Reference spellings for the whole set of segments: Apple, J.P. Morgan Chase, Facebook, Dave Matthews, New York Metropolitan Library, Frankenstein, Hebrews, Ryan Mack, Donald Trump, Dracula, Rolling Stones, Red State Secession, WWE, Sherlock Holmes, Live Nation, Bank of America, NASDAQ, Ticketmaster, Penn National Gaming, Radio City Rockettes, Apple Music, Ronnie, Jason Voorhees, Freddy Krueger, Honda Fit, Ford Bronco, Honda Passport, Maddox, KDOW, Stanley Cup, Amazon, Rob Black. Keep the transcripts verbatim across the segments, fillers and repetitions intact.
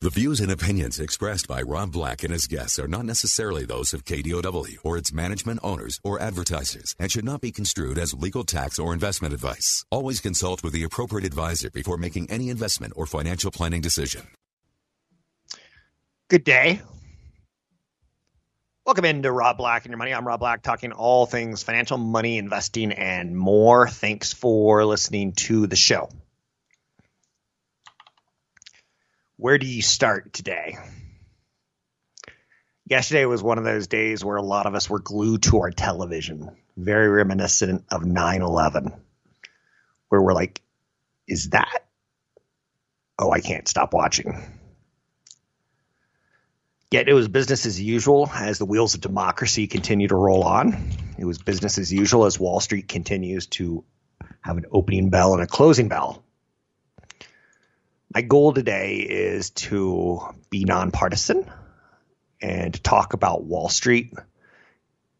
The views and opinions expressed by Rob Black and his guests are not necessarily those of K D O W or its management, owners, or advertisers and should not be construed as legal, tax, or investment advice. Always consult with the appropriate advisor before making any investment or financial planning decision. Good day. Welcome into Rob Black and Your Money. I'm Rob Black, talking all things financial, money, investing, and more. Thanks for listening to the show. Where do you start today? Yesterday was one of those days where a lot of us were glued to our television, very reminiscent of nine eleven, where we're like, is that? Oh, I can't stop watching. Yet it was business as usual as the wheels of democracy continue to roll on. It was business as usual as Wall Street continues to have an opening bell and a closing bell. My goal today is to be nonpartisan and to talk about Wall Street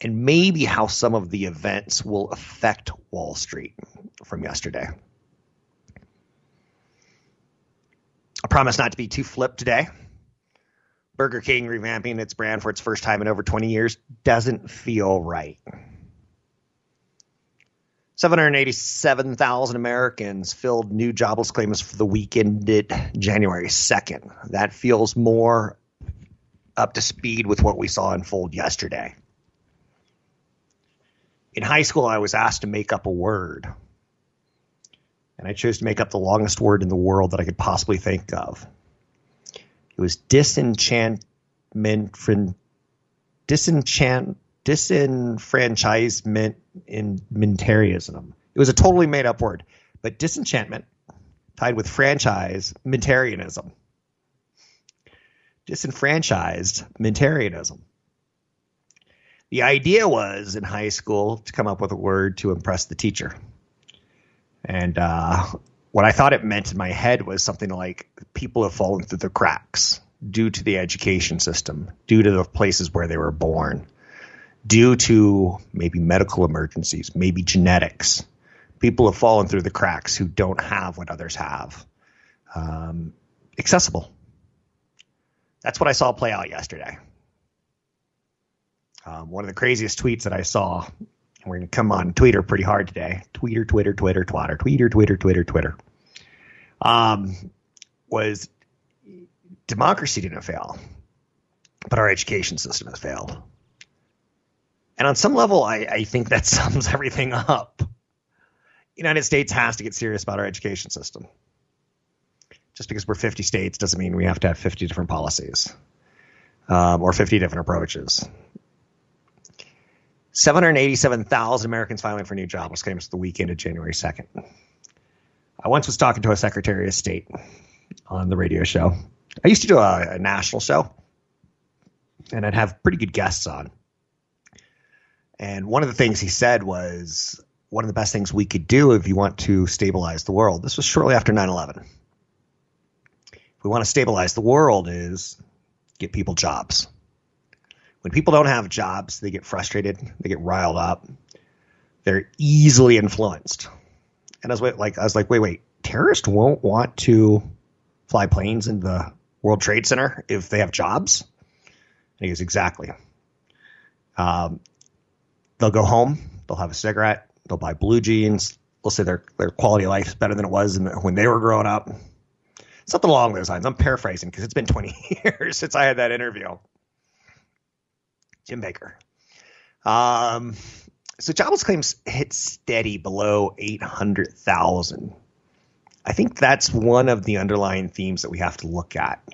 and maybe how some of the events will affect Wall Street from yesterday. I promise not to be too flip today. Burger King revamping its brand for its first time in over twenty years doesn't feel right. seven hundred eighty-seven thousand Americans filled new jobless claims for the week ended January second. That feels more up to speed with what we saw unfold yesterday. In high school, I was asked to make up a word, and I chose to make up the longest word in the world that I could possibly think of. It was disenchantment, friend, disenchant. Disenfranchisement and mentarianism. It was a totally made up word, but disenchantment tied with franchise mentarianism. Disenfranchised mentarianism. The idea was in high school to come up with a word to impress the teacher. And uh, what I thought it meant in my head was something like people have fallen through the cracks due to the education system, due to the places where they were born. Due to maybe medical emergencies, maybe genetics, people have fallen through the cracks who don't have what others have. Um, accessible. That's what I saw play out yesterday. Um, one of the craziest tweets that I saw, and we're going to come on Twitter pretty hard today. Tweeter, Twitter, Twitter, Twatter, Tweeter, Twitter, Twitter, Twitter. Um, was democracy didn't fail, but our education system has failed. And on some level, I, I think that sums everything up. The United States has to get serious about our education system. Just because we're fifty states doesn't mean we have to have fifty different policies um, or fifty different approaches. seven hundred eighty-seven thousand Americans filing for new jobless claims the weekend of January second. I once was talking to a Secretary of State on the radio show. I used to do a, a national show, and I'd have pretty good guests on. And one of the things he said was one of the best things we could do if you want to stabilize the world. This was shortly after nine eleven. If we want to stabilize the world is get people jobs. When people don't have jobs, they get frustrated. They get riled up. They're easily influenced. And I was like, I was like, wait, wait, terrorists won't want to fly planes into the World Trade Center if they have jobs? And he goes, exactly. Um, They'll go home, they'll have a cigarette, they'll buy blue jeans, they'll say their, their quality of life is better than it was when they were growing up. Something along those lines. I'm paraphrasing because it's been twenty years since I had that interview. Jim Baker. Um, so jobless claims hit steady below eight hundred thousand. I think that's one of the underlying themes that we have to look at.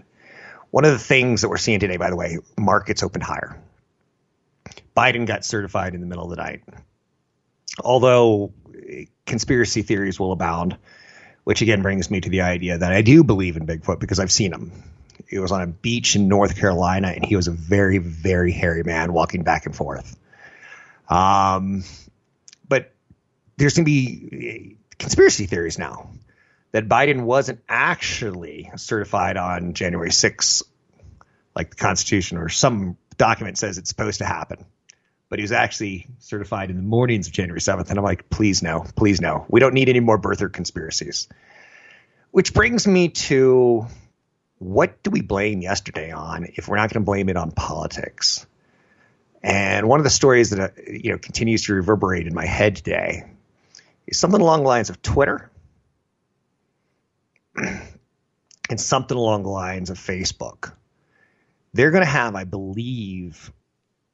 One of the things that we're seeing today, by the way, markets opened higher. Biden got certified in the middle of the night. Although conspiracy theories will abound, which again brings me to the idea that I do believe in Bigfoot because I've seen him. It was on a beach in North Carolina, and he was a very, very hairy man walking back and forth. Um, but there's going to be conspiracy theories now that Biden wasn't actually certified on January sixth, like the Constitution or some document says it's supposed to happen. But he was actually certified in the mornings of January seventh. And I'm like, please no, please no. We don't need any more birther conspiracies. Which brings me to, what do we blame yesterday on if we're not going to blame it on politics? And one of the stories that you know continues to reverberate in my head today is something along the lines of Twitter and something along the lines of Facebook. They're going to have, I believe,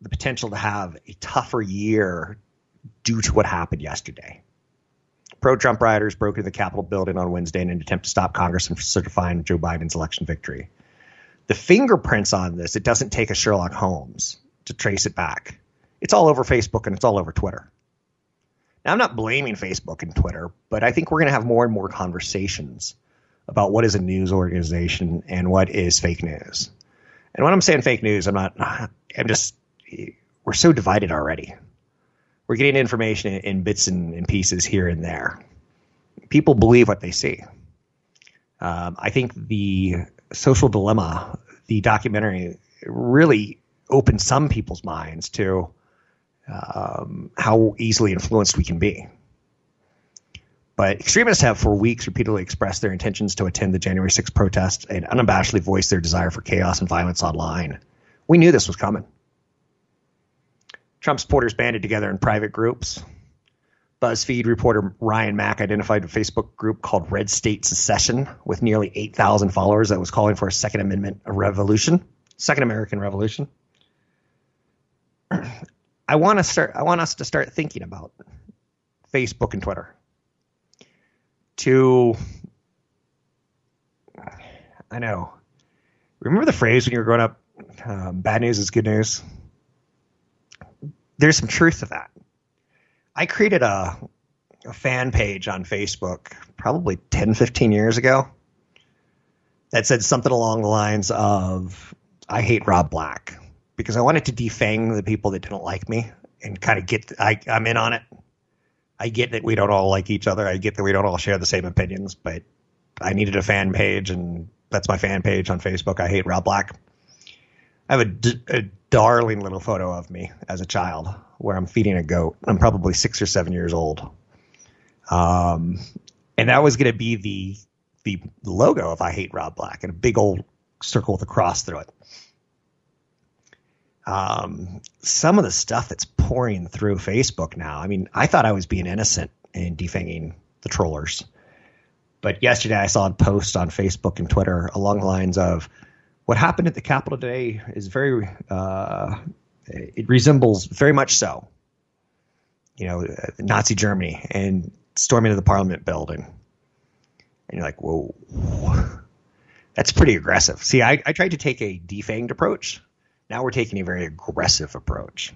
the potential to have a tougher year due to what happened yesterday. Pro-Trump rioters broke into the Capitol building on Wednesday in an attempt to stop Congress from certifying Joe Biden's election victory. The fingerprints on this, it doesn't take a Sherlock Holmes to trace it back. It's all over Facebook and it's all over Twitter. Now, I'm not blaming Facebook and Twitter, but I think we're going to have more and more conversations about what is a news organization and what is fake news. And when I'm saying fake news, I'm not, I'm just, we're so divided already. We're getting information in bits and in pieces here and there. People believe what they see. Um, I think the Social Dilemma, the documentary, really opened some people's minds to um, how easily influenced we can be. But extremists have for weeks repeatedly expressed their intentions to attend the January sixth protest and unabashedly voiced their desire for chaos and violence online. We knew this was coming. Trump supporters banded together in private groups. BuzzFeed reporter Ryan Mack identified a Facebook group called Red State Secession with nearly eight thousand followers that was calling for a Second Amendment a revolution, Second American Revolution. I want to start. I want us to start thinking about Facebook and Twitter. To, I know. Remember the phrase when you were growing up? Um, bad news is good news. There's some truth to that. I created a, a fan page on Facebook probably ten, fifteen years ago that said something along the lines of, I hate Rob Black, because I wanted to defang the people that didn't like me and kind of get, I, I'm in on it. I get that we don't all like each other. I get that we don't all share the same opinions, but I needed a fan page, and that's my fan page on Facebook. I hate Rob Black. I have a, d- a darling little photo of me as a child where I'm feeding a goat. I'm probably six or seven years old. Um, and that was going to be the the logo of I Hate Rob Black, and a big old circle with a cross through it. Um, some of the stuff that's pouring through Facebook now, I mean, I thought I was being innocent in defanging the trollers. But yesterday I saw a post on Facebook and Twitter along the lines of, what happened at the Capitol today is very uh, – it resembles very much so, you know, Nazi Germany and storming of the Parliament building. And you're like, whoa, that's pretty aggressive. See, I, I tried to take a defanged approach. Now we're taking a very aggressive approach.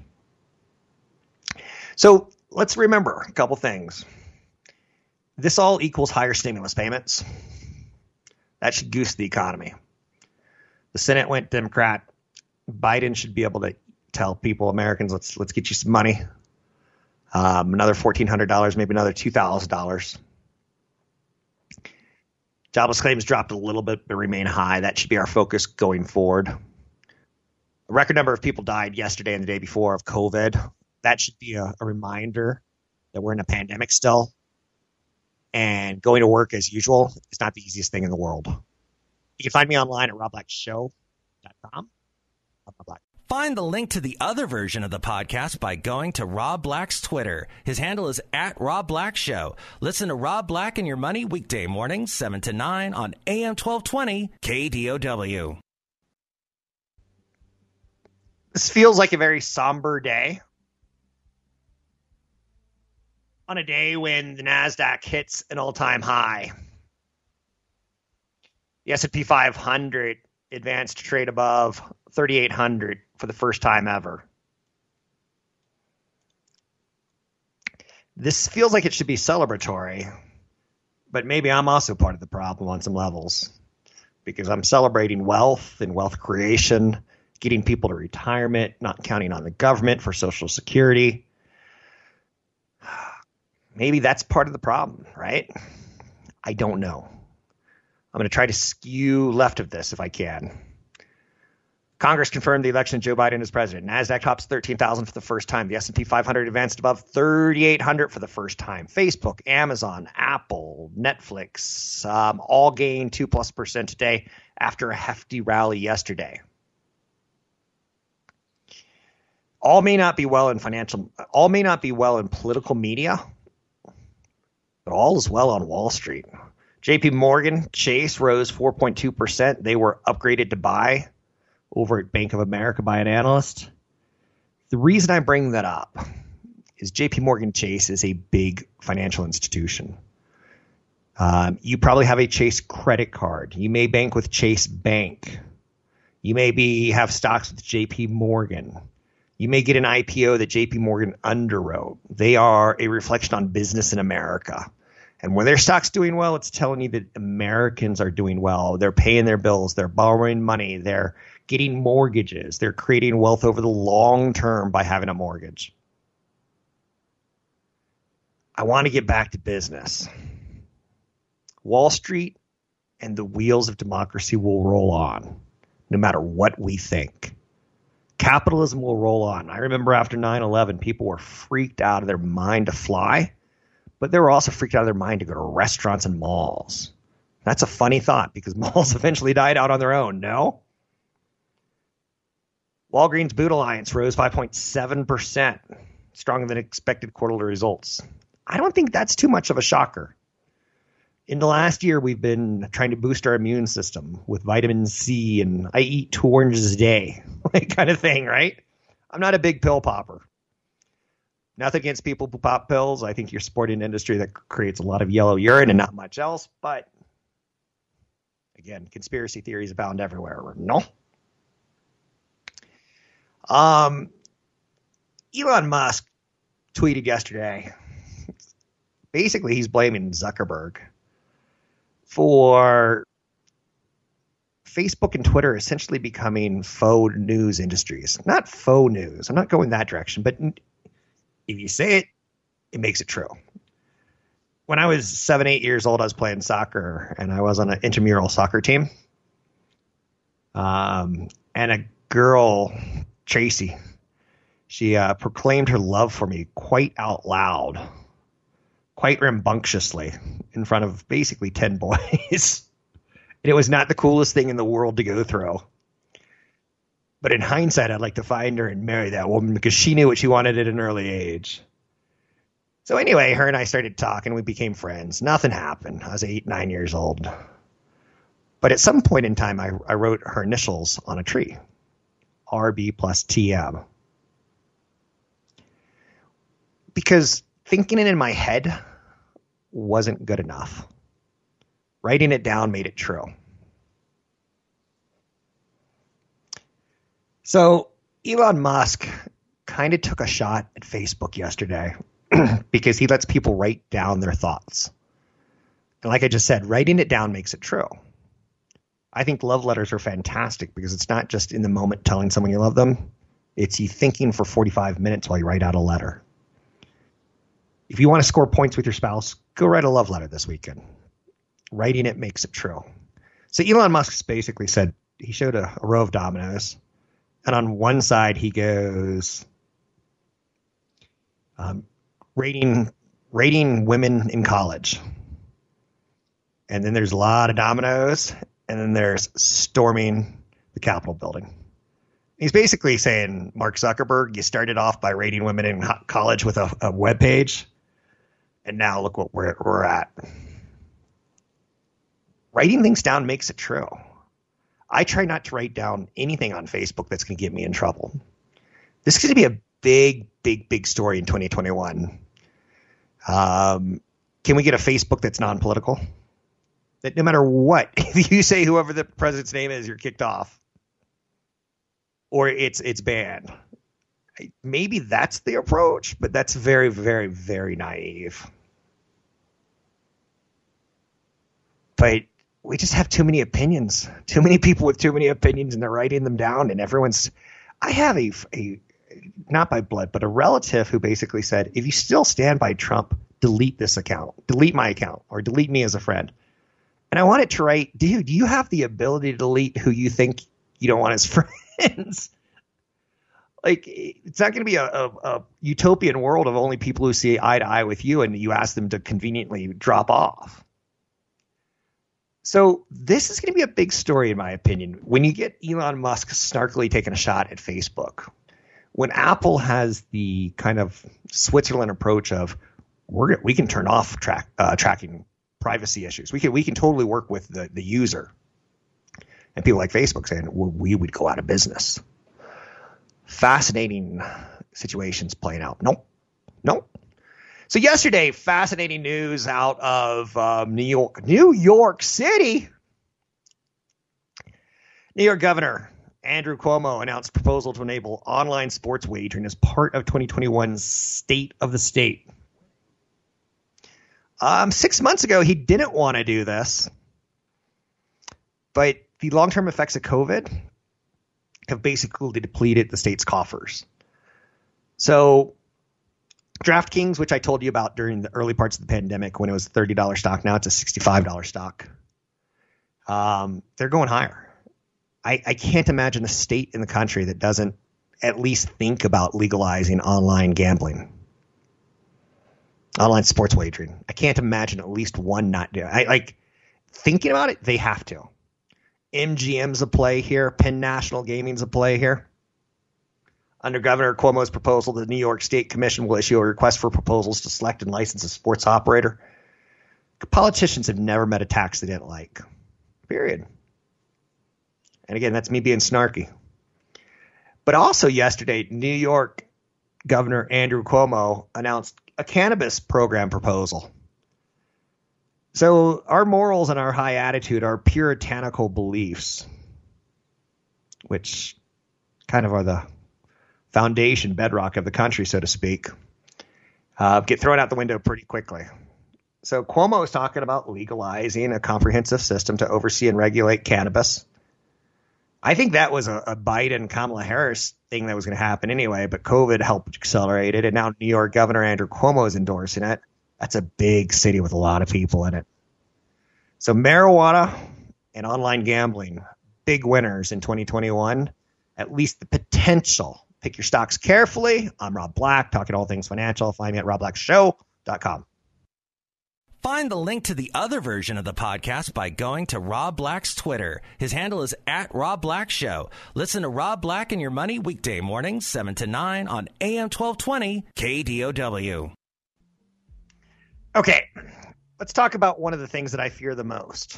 So let's remember a couple things. This all equals higher stimulus payments. That should goose the economy. The Senate went Democrat. Biden should be able to tell people, Americans, let's let's get you some money. Um, another fourteen hundred dollars, maybe another two thousand dollars. Jobless claims dropped a little bit, but remain high. That should be our focus going forward. A record number of people died yesterday and the day before of COVID. That should be a, a reminder that we're in a pandemic still. And going to work as usual is not the easiest thing in the world. You can find me online at rob black show dot com. Find the link to the other version of the podcast by going to Rob Black's Twitter. His handle is at Rob Black Show. Listen to Rob Black and Your Money weekday mornings, seven to nine on A M twelve twenty K D O W. This feels like a very somber day. On a day when the NASDAQ hits an all-time high. The S and P five hundred advanced to trade above thirty-eight hundred for the first time ever. This feels like it should be celebratory, But maybe I'm also part of the problem on some levels, because I'm celebrating wealth and wealth creation, getting people to retirement, not counting on the government for Social Security. Maybe that's part of the problem, right? I don't know. I'm going to try to skew left of this if I can. Congress confirmed the election of Joe Biden as president. NASDAQ tops thirteen thousand for the first time. The S and P five hundred advanced above thirty-eight hundred for the first time. Facebook, Amazon, Apple, Netflix um, all gained two plus percent today after a hefty rally yesterday. All may not be well in financial, all may not be well in political media, but all is well on Wall Street. J P. Morgan Chase rose four point two percent. They were upgraded to buy over at Bank of America by an analyst. The reason I bring that up is J P. Morgan Chase is a big financial institution. Um, you probably have a Chase credit card. You may bank with Chase Bank. You may be, have stocks with J P. Morgan. You may get an I P O that J P. Morgan underwrote. They are a reflection on business in America. And when their stock's doing well, it's telling you that Americans are doing well. They're paying their bills. They're borrowing money. They're getting mortgages. They're creating wealth over the long term by having a mortgage. I want to get back to business. Wall Street and the wheels of democracy will roll on, no matter what we think. Capitalism will roll on. I remember after nine eleven, people were freaked out of their mind to fly, but they were also freaked out of their mind to go to restaurants and malls. That's a funny thought, because malls eventually died out on their own, no? Walgreens Boots Alliance rose five point seven percent, stronger than expected quarterly results. I don't think that's too much of a shocker. In the last year, we've been trying to boost our immune system with vitamin C and I eat two oranges a day, like kind of thing, right? I'm not a big pill popper. Nothing against people who pop pills. I think you're supporting an industry that creates a lot of yellow urine and not much else. But again, conspiracy theories abound everywhere. No. Um, Elon Musk tweeted yesterday. Basically, he's blaming Zuckerberg for Facebook and Twitter essentially becoming faux news industries. Not faux news. I'm not going that direction. But if you say it, it makes it true. When I was seven, eight years old, I was playing soccer, and I was on an intramural soccer team. Um, and a girl, Tracy, she uh, proclaimed her love for me quite out loud, quite rambunctiously, in front of basically ten boys. And it was not the coolest thing in the world to go through. But in hindsight, I'd like to find her and marry that woman, because she knew what she wanted at an early age. So anyway, her and I started talking. We became friends. Nothing happened. I was eight, nine years old. But at some point in time, I, I wrote her initials on a tree. R B plus T M. Because thinking it in my head wasn't good enough. Writing it down made it true. So Elon Musk kind of took a shot at Facebook yesterday because he lets people write down their thoughts. And like I just said, writing it down makes it true. I think love letters are fantastic because it's not just in the moment telling someone you love them. It's you thinking for forty-five minutes while you write out a letter. If you want to score points with your spouse, go write a love letter this weekend. Writing it makes it true. So Elon Musk's basically said, he showed a, a row of dominoes. And on one side, he goes, um, rating, rating women in college. And then there's a lot of dominoes. And then there's storming the Capitol building. He's basically saying, Mark Zuckerberg, you started off by rating women in college with a, a webpage. And now look what we're, we're at. Writing things down makes it true. I try not to write down anything on Facebook that's going to get me in trouble. This is going to be a big, big, big story in twenty twenty-one. Um, can we get a Facebook that's non-political? That no matter what, if you say whoever the president's name is, you're kicked off. Or it's it's banned. Maybe that's the approach, but that's very, very, very naive. but we just have too many opinions, too many people with too many opinions, and they're writing them down. And everyone's – I have a, a – not by blood, but a relative who basically said, if you still stand by Trump, delete this account, delete my account, or delete me as a friend. And I wanted to write, dude, you have the ability to delete who you think you don't want as friends. Like, it's not going to be a, a, a utopian world of only people who see eye to eye with you and you ask them to conveniently drop off. So this is going to be a big story, in my opinion, when you get Elon Musk snarkily taking a shot at Facebook, when Apple has the kind of Switzerland approach of we're, we can turn off track, uh, tracking privacy issues. We can we can totally work with the, the user, and people like Facebook saying, well, we would go out of business. Fascinating situations playing out. Nope. Nope. So yesterday, fascinating news out of um, New York, New York City. New York Governor Andrew Cuomo announced proposal to enable online sports wagering as part of twenty twenty-one's State of the State. Um, six months ago, he didn't want to do this, but the long-term effects of COVID have basically depleted the state's coffers. So DraftKings, which I told you about during the early parts of the pandemic when it was a thirty dollars stock, now it's a sixty-five dollars stock. Um, they're going higher. I, I can't imagine a state in the country that doesn't at least think about legalizing online gambling, online sports wagering. I can't imagine at least one not doing it. I, like, thinking about it, they have to. M G M's a play here. Penn National Gaming's a play here. Under Governor Cuomo's proposal, the New York State Commission will issue a request for proposals to select and license a sports operator. Politicians have never met a tax they didn't like. Period. And again, that's me being snarky. But also yesterday, New York Governor Andrew Cuomo announced a cannabis program proposal. So our morals and our high attitude are puritanical beliefs, which kind of are the foundation, bedrock of the country, so to speak, uh, get thrown out the window pretty quickly. So Cuomo is talking about legalizing a comprehensive system to oversee and regulate cannabis. I think that was a, a Biden-Kamala Harris thing that was going to happen anyway, but COVID helped accelerate it, and now New York Governor Andrew Cuomo is endorsing it. That's a big city with a lot of people in it. So marijuana and online gambling, big winners in twenty twenty-one, at least the potential. Pick your stocks carefully. I'm Rob Black, talking all things financial. Find me at rob black show dot com. Find the link to the other version of the podcast by going to Rob Black's Twitter. His handle is at Rob Black Show. Listen to Rob Black and Your Money weekday mornings, seven to nine on A M twelve twenty K D O W. Okay, let's talk about one of the things that I fear the most.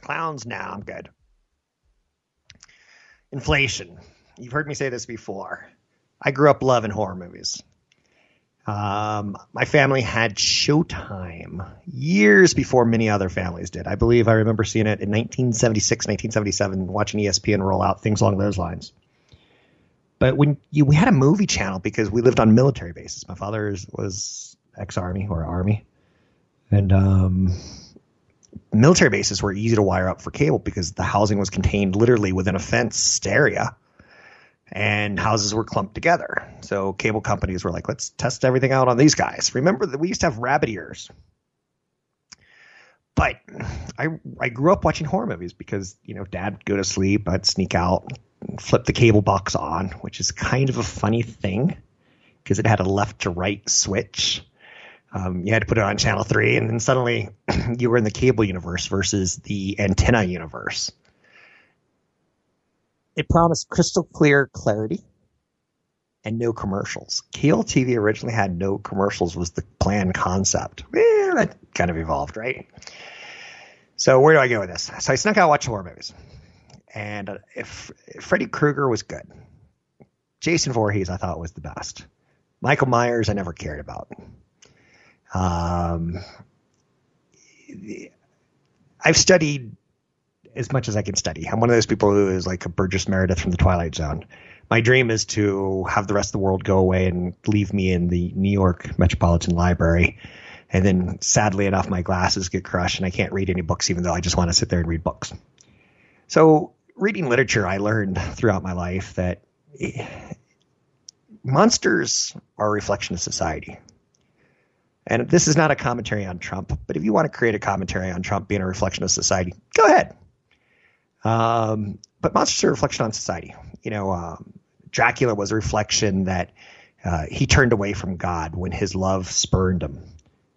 Clowns now, I'm good. Inflation. You've heard me say this before. I grew up loving horror movies. Um, my family had Showtime years before many other families did. I believe I remember seeing it in nineteen seventy-six, nineteen seventy-seven, watching E S P N roll out, things along those lines. But when you, we had a movie channel because we lived on military bases. My father was ex-Army or Army. And um, military bases were easy to wire up for cable because the housing was contained literally within a fenced area. And houses were clumped together. So cable companies were like, let's test everything out on these guys. Remember that we used to have rabbit ears. But I I grew up watching horror movies because, you know, dad would go to sleep. I'd sneak out and flip the cable box on, which is kind of a funny thing because it had a left to right switch. Um, you had to put it on channel three. And then suddenly you were in the cable universe versus the antenna universe. It promised crystal clear clarity and no commercials. K L T V originally had no commercials was the planned concept. Eh, that kind of evolved, right? So where do I go with this? So I snuck out watching horror movies. And uh, if, if Freddy Krueger was good. Jason Voorhees I thought was the best. Michael Myers I never cared about. Um, I've studied as much as I can study. I'm one of those people who is like a Burgess Meredith from the Twilight Zone. My dream is to have the rest of the world go away and leave me in the New York Metropolitan Library And then sadly enough, my glasses get crushed and I can't read any books, even though I just want to sit there and read books. So reading literature, I learned throughout my life that monsters are a reflection of society. And this is not a commentary on Trump, but if you want to create a commentary on Trump being a reflection of society, go ahead. Um, but monsters are a reflection on society. You know, um, Dracula was a reflection that uh, he turned away from God when his love spurned him.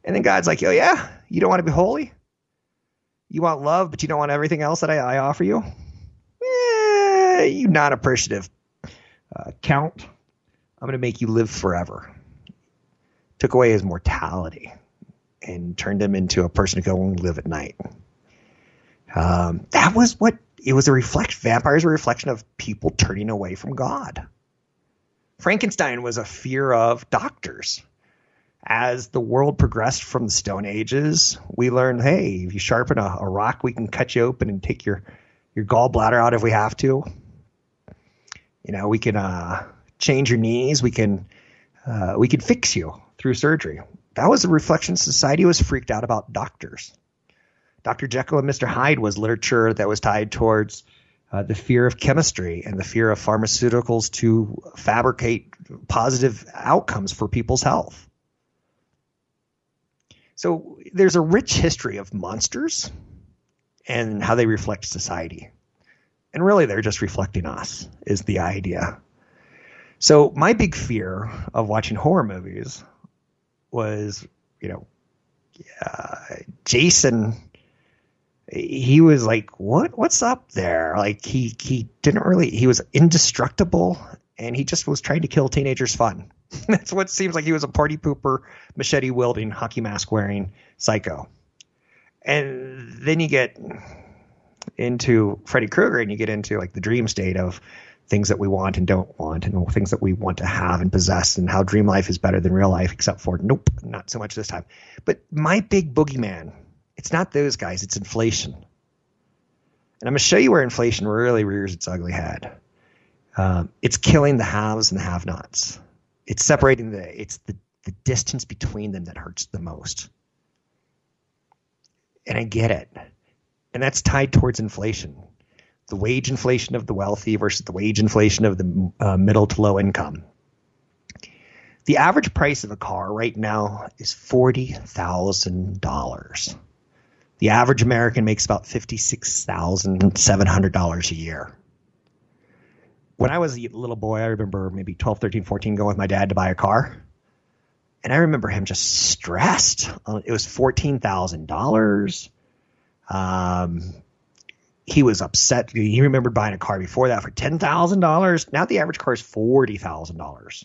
And then God's like, oh, yeah, you don't want to be holy? You want love, but you don't want everything else that I, I offer you? Eh, you non-appreciative uh, count. I'm going to make you live forever. Took away his mortality and turned him into a person who could only live at night. Um, that was what it was a reflection. Vampires were a reflection of people turning away from God. Frankenstein was a fear of doctors. As the world progressed from the Stone Ages, we learned, hey, if you sharpen a, a rock, we can cut you open and take your, your gallbladder out if we have to. You know, we can uh, change your knees. We can uh, we can fix you through surgery. That was a reflection. Society was freaked out about doctors. Doctor Jekyll and Mister Hyde was literature that was tied towards uh, the fear of chemistry and the fear of pharmaceuticals to fabricate positive outcomes for people's health. So there's a rich history of monsters and how they reflect society. And really, they're just reflecting us is the idea. So my big fear of watching horror movies was, you know, uh, Jason, he was like, what? What's up there? Like he he didn't really – he was indestructible and he just was trying to kill teenagers' fun. That's what seems like he was a party pooper, machete wielding, hockey mask wearing psycho. And then you get into Freddy Krueger and you get into like the dream state of things that we want and don't want and things that we want to have and possess and how dream life is better than real life, except for nope, not so much this time. But my big boogeyman, it's not those guys, it's inflation. And I'm going to show you where inflation really rears its ugly head. Um, it's killing the haves and the have-nots. It's separating the – it's the, the distance between them that hurts the most. And I get it. And that's tied towards inflation. The wage inflation of the wealthy versus the wage inflation of the uh, middle to low income. The average price of a car right now is forty thousand dollars. The average American makes about fifty-six thousand seven hundred dollars a year. When I was a little boy, I remember maybe twelve, thirteen, fourteen going with my dad to buy a car. And I remember him just stressed. It was fourteen thousand dollars. Um, he was upset. He remembered buying a car before that for ten thousand dollars. Now the average car is forty thousand dollars.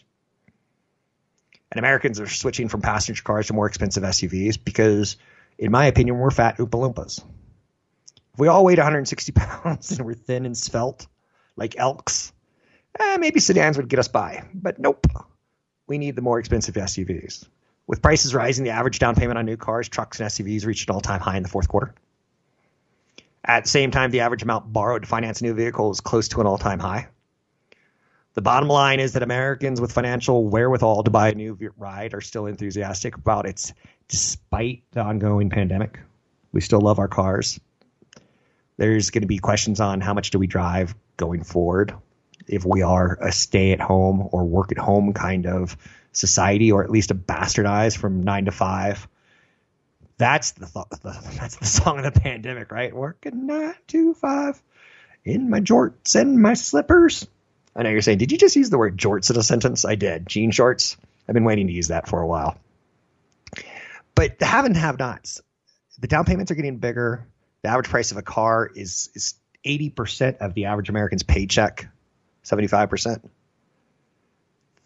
And Americans are switching from passenger cars to more expensive S U Vs because, in my opinion, we're fat Oompa Loompas. If we all weighed one hundred sixty pounds and we're thin and svelte like elks, Eh, maybe sedans would get us by, but nope. We need the more expensive S U Vs. With prices rising, the average down payment on new cars, trucks, and S U Vs reached an all-time high in the fourth quarter. At the same time, the average amount borrowed to finance a new vehicle is close to an all-time high. The bottom line is that Americans with financial wherewithal to buy a new ride are still enthusiastic about it, despite the ongoing pandemic. We still love our cars. There's going to be questions on how much do we drive going forward, if we are a stay-at-home or work-at-home kind of society, or at least a bastardized from nine to five. That's the, th- the that's the song of the pandemic, right? Working nine to five in my jorts and my slippers. I know you're saying, did you just use the word jorts in a sentence? I did. Jean shorts. I've been waiting to use that for a while. But the have and have-nots. The down payments are getting bigger. The average price of a car is is eighty percent of the average American's paycheck, seventy-five percent.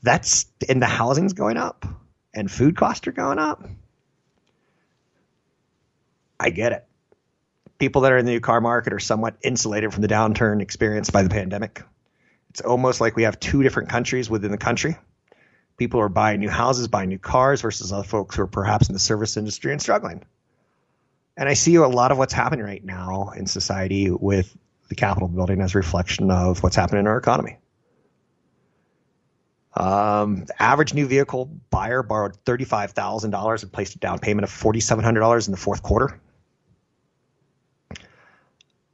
That's – and the housing's going up and food costs are going up. I get it. People that are in the new car market are somewhat insulated from the downturn experienced by the pandemic. It's almost like we have two different countries within the country. People are buying new houses, buying new cars versus other folks who are perhaps in the service industry and struggling. And I see a lot of what's happening right now in society with the Capitol building as a reflection of what's happening in our economy. Um, average new vehicle buyer borrowed thirty-five thousand dollars and placed a down payment of four thousand seven hundred dollars in the fourth quarter.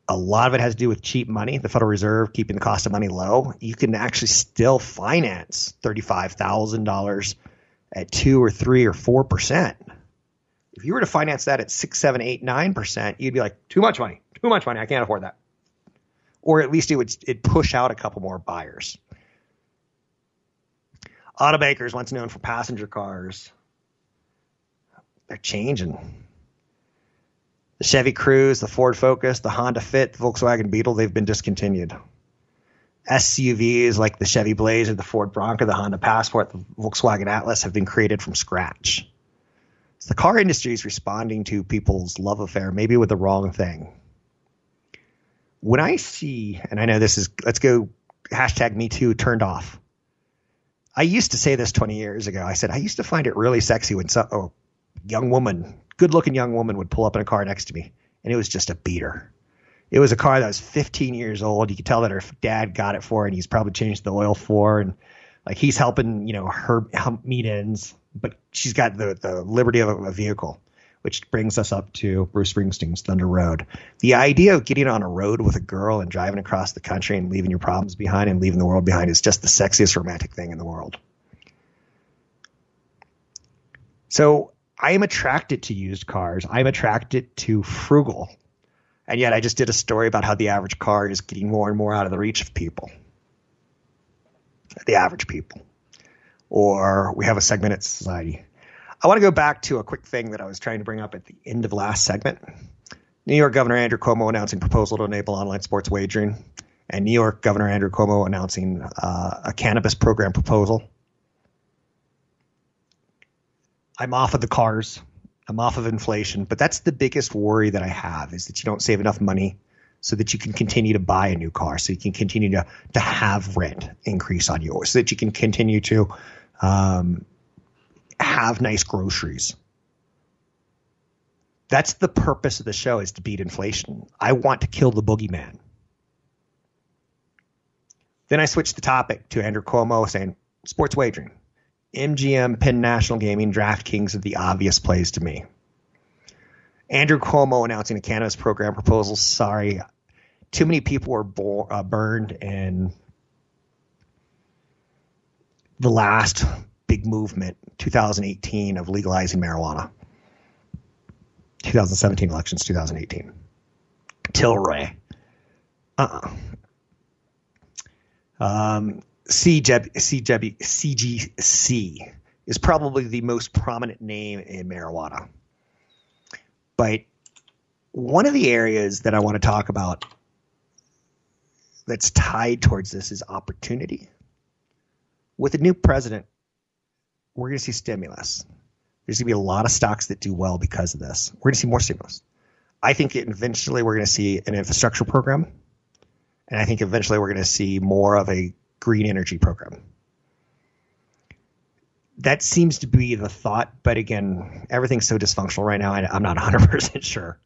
A lot of it has to do with cheap money, the Federal Reserve keeping the cost of money low. You can actually still finance thirty-five thousand dollars at two or three or four percent. If you were to finance that at six, seven, eight, nine percent, you'd be like, too much money, too much money. I can't afford that. Or at least it would it'd push out a couple more buyers. Automakers, once known for passenger cars, they're changing. The Chevy Cruze, the Ford Focus, the Honda Fit, the Volkswagen Beetle, they've been discontinued. S U Vs like the Chevy Blazer, the Ford Bronco, the Honda Passport, the Volkswagen Atlas have been created from scratch. So the car industry is responding to people's love affair, maybe with the wrong thing. When I see, and I know this is, let's go hashtag me too turned off. I used to say this twenty years ago. I said, I used to find it really sexy when some oh, young woman, good looking young woman would pull up in a car next to me, and it was just a beater. It was a car that was fifteen years old. You could tell that her dad got it for her, and he's probably changed the oil for, and like he's helping, you know, her help meet ends, but she's got the, the liberty of a, a vehicle, which brings us up to Bruce Springsteen's Thunder Road. The idea of getting on a road with a girl and driving across the country and leaving your problems behind and leaving the world behind is just the sexiest romantic thing in the world. So I am attracted to used cars. I'm attracted to frugal. And yet I just did a story about how the average car is getting more and more out of the reach of people, the average people. Or we have a segmented society. I want to go back to a quick thing that I was trying to bring up at the end of last segment. New York Governor Andrew Cuomo announcing proposal to enable online sports wagering, and New York Governor Andrew Cuomo announcing uh, a cannabis program proposal. I'm off of the cars. I'm off of inflation, but that's the biggest worry that I have, is that you don't save enough money so that you can continue to buy a new car, so you can continue to, to have rent increase on yours, so that you can continue to um, have nice groceries. That's the purpose of the show, is to beat inflation. I want to kill the boogeyman. Then I switched the topic to Andrew Cuomo saying sports wagering. M G M, Penn National Gaming, DraftKings are the obvious plays to me. Andrew Cuomo announcing a cannabis program proposal. Sorry, too many people were bo- uh, burned in the last big movement, two thousand eighteen, of legalizing marijuana. twenty seventeen elections, two thousand eighteen. Tilray. Uh-uh. Um... C G C is probably the most prominent name in marijuana. But one of the areas that I want to talk about that's tied towards this is opportunity. With a new president, we're going to see stimulus. There's going to be a lot of stocks that do well because of this. We're going to see more stimulus. I think eventually we're going to see an infrastructure program, and I think eventually we're going to see more of a green energy program. That seems to be the thought, but again, everything's so dysfunctional right now, I, I'm not one hundred percent sure.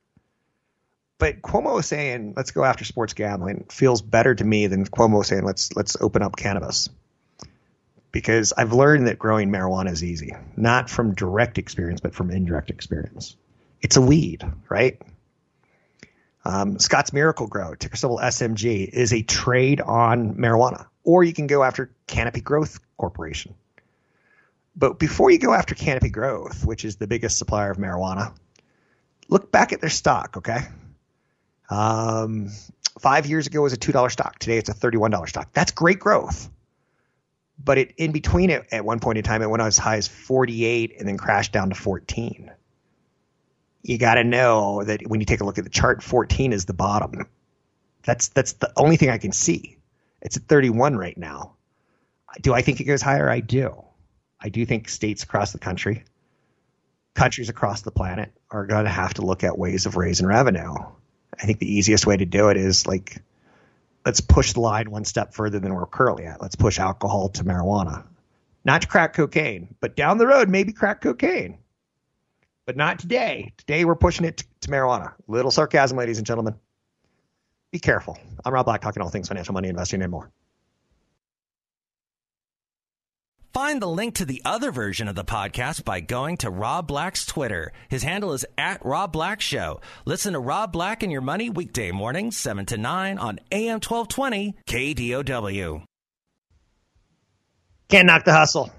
But Cuomo saying, let's go after sports gambling, feels better to me than Cuomo saying, let's let's open up cannabis. Because I've learned that growing marijuana is easy, not from direct experience, but from indirect experience. It's a weed, right? Um, Scott's Miracle-Gro, ticker symbol S M G, is a trade on marijuana. Or you can go after Canopy Growth Corporation. But before you go after Canopy Growth, which is the biggest supplier of marijuana, look back at their stock, okay? Um, five years ago it was a two dollar stock. Today it's a thirty-one dollar stock. That's great growth. But it, in between it, at one point in time, it went as high as forty-eight and then crashed down to fourteen. You got to know that when you take a look at the chart, fourteen is the bottom. That's, that's the only thing I can see. It's at thirty-one right now. Do I think it goes higher? I do. I do think states across the country, countries across the planet are going to have to look at ways of raising revenue. I think the easiest way to do it is like, let's push the line one step further than we're currently at. Let's push alcohol to marijuana. Not to crack cocaine, but down the road, maybe crack cocaine. But not today. Today we're pushing it to, to marijuana. Little sarcasm, ladies and gentlemen. Be careful. I'm Rob Black, talking all things financial, money, investing, and more. find the link to the other version of the podcast by going to Rob Black's Twitter. His handle is at Rob Black Show. Listen to Rob Black and Your Money weekday mornings, seven to nine on A M twelve twenty K D O W. Can't knock the hustle.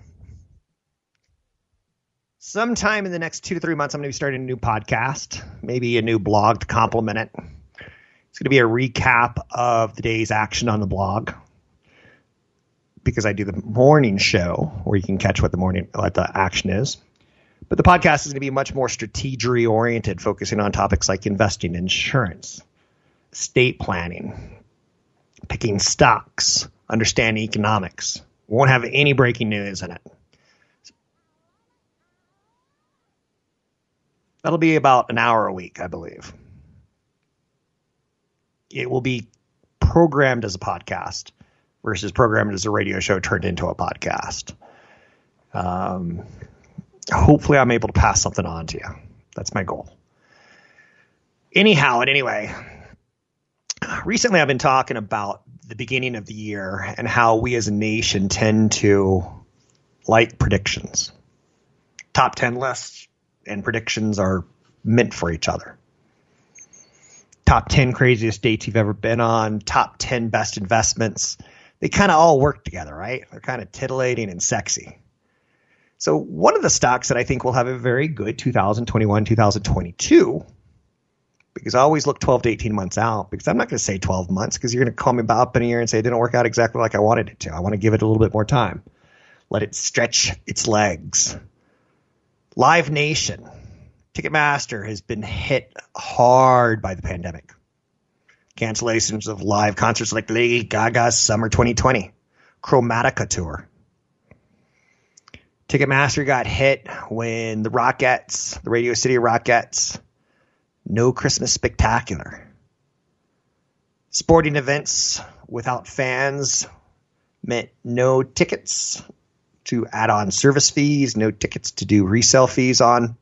Sometime in the next two to three months, I'm going to be starting a new podcast, maybe a new blog to complement it. It's going to be a recap of the day's action on the blog, because I do the morning show where you can catch what the morning what the action is. But the podcast is going to be much more strategy oriented, focusing on topics like investing, insurance, estate planning, picking stocks, understanding economics. Won't have any breaking news in it. That'll be about an hour a week, I believe. It will be programmed as a podcast versus programmed as a radio show turned into a podcast. Um, hopefully I'm able to pass something on to you. That's my goal. Anyhow, and anyway, recently I've been talking about the beginning of the year and how we as a nation tend to like predictions. Top ten lists and predictions are meant for each other. Top ten craziest dates you've ever been on, top ten best investments. They kind of all work together, right? They're kind of titillating and sexy. So one of the stocks that I think will have a very good two thousand twenty-one, two thousand twenty-two, because I always look twelve to eighteen months out, because I'm not going to say twelve months, because you're going to call me up in a year and say it didn't work out exactly like I wanted it to. I want to give it a little bit more time. Let it stretch its legs. Live Nation, Ticketmaster has been hit hard by the pandemic. Cancellations of live concerts like Lady Gaga's Summer twenty twenty, Chromatica tour. Ticketmaster got hit when the Rockettes, the Radio City Rockettes, no Christmas spectacular. Sporting events without fans meant no tickets to add on service fees, no tickets to do resale fees on.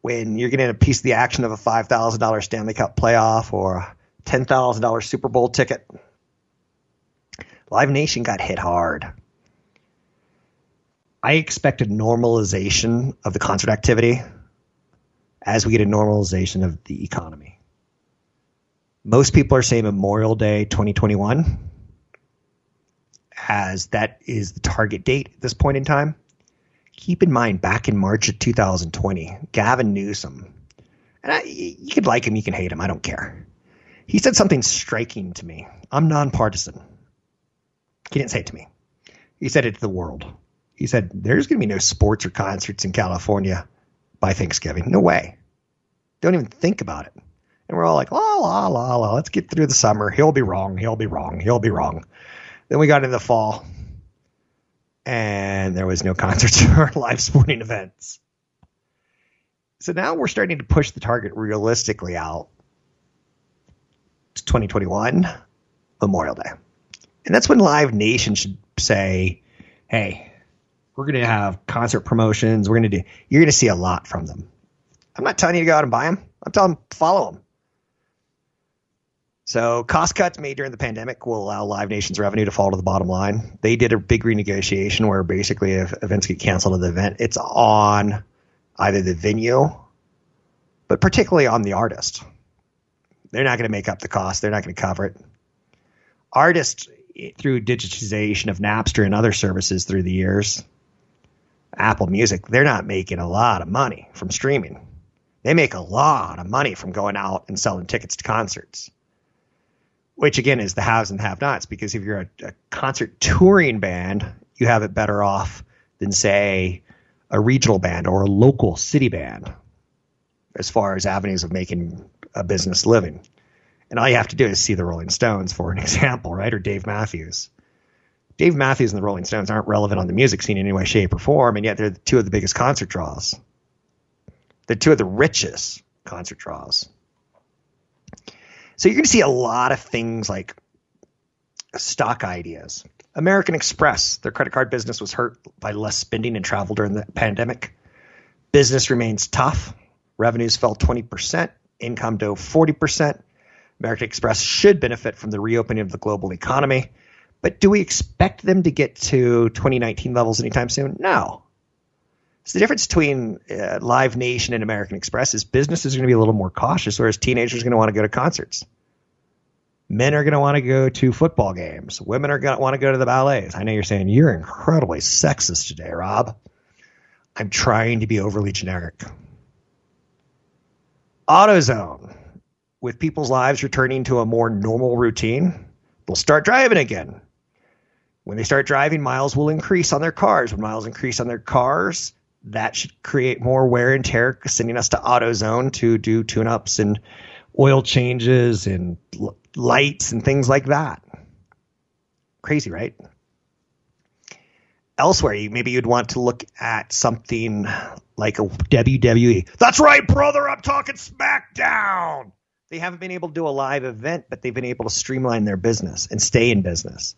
When you're getting a piece of the action of a five thousand dollars Stanley Cup playoff or a ten thousand dollars Super Bowl ticket, Live Nation got hit hard. I expect a normalization of the concert activity as we get a normalization of the economy. Most people are saying Memorial Day twenty twenty-one. As that is the target date at this point in time. Keep in mind, back in March of two thousand twenty, Gavin Newsom, and I, you could like him, you can hate him, I don't care. He said something striking to me. I'm nonpartisan. He didn't say it to me. He said it to the world. He said, there's going to be no sports or concerts in California by Thanksgiving. No way. Don't even think about it. And we're all like, la, la, la, la, let's get through the summer. He'll be wrong. He'll be wrong. He'll be wrong. Then we got into the fall, and there was no concerts or live sporting events. So now we're starting to push the target realistically out to twenty twenty-one, Memorial Day. And that's when Live Nation should say, hey, we're going to have concert promotions. We're going to do – you're going to see a lot from them. I'm not telling you to go out and buy them. I'm telling them to follow them. So cost cuts made during the pandemic will allow Live Nation's revenue to fall to the bottom line. They did a big renegotiation where basically if events get canceled at the event, it's on either the venue, but particularly on the artist. They're not going to make up the cost. They're not going to cover it. Artists, through digitization of Napster and other services through the years, Apple Music, they're not making a lot of money from streaming. They make a lot of money from going out and selling tickets to concerts. Which, again, is the haves and have-nots, because if you're a, a concert touring band, you have it better off than, say, a regional band or a local city band as far as avenues of making a business living. And all you have to do is see the Rolling Stones, for an example, right, or Dave Matthews. Dave Matthews and the Rolling Stones aren't relevant on the music scene in any way, shape, or form, and yet they're two of the biggest concert draws. They're two of the richest concert draws. So you're going to see a lot of things like stock ideas. American Express, their credit card business was hurt by less spending and travel during the pandemic. Business remains tough. Revenues fell twenty percent. Income dove forty percent. American Express should benefit from the reopening of the global economy, But do we expect them to get to twenty nineteen levels anytime soon? No. So the difference between uh, Live Nation and American Express is businesses are going to be a little more cautious, whereas teenagers are going to want to go to concerts. Men are going to want to go to football games. Women are going to want to go to the ballets. I know you're saying you're incredibly sexist today, Rob. I'm trying to be overly generic. AutoZone. With people's lives returning to a more normal routine, they'll start driving again. When they start driving, miles will increase on their cars. When miles increase on their cars, that should create more wear and tear, sending us to AutoZone to do tune-ups and oil changes and l- lights and things like that. Crazy, right? Elsewhere, you, maybe you'd want to look at something like a W W E. That's right, brother. I'm talking SmackDown. They haven't been able to do a live event, but they've been able to streamline their business and stay in business.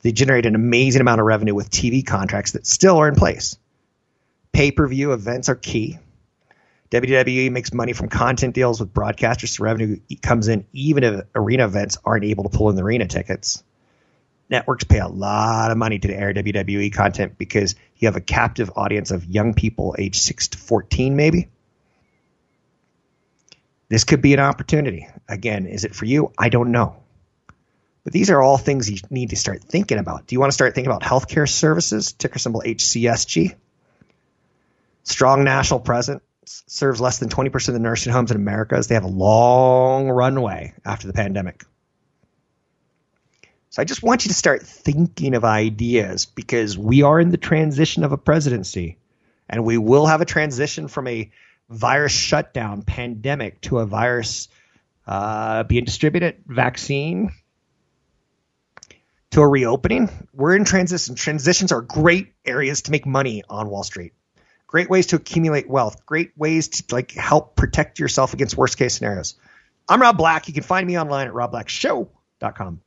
They generate an amazing amount of revenue with T V contracts that still are in place. Pay-per-view events are key. W W E makes money from content deals with broadcasters, so revenue comes in even if arena events aren't able to pull in the arena tickets. Networks pay a lot of money to air W W E content because you have a captive audience of young people age six to fourteen maybe. This could be an opportunity. Again, is it for you? I don't know. But these are all things you need to start thinking about. Do you want to start thinking about healthcare services? Ticker symbol H C S G. Strong national presence, serves less than twenty percent of the nursing homes in America as they have a long runway after the pandemic. So I just want you to start thinking of ideas because we are in the transition of a presidency, and we will have a transition from a virus shutdown pandemic to a virus uh, being distributed vaccine to a reopening. We're in transition. Transitions are great areas to make money on Wall Street. Great ways to accumulate wealth. Great ways to like help protect yourself against worst case scenarios. I'm Rob Black. You can find me online at rob black show dot com.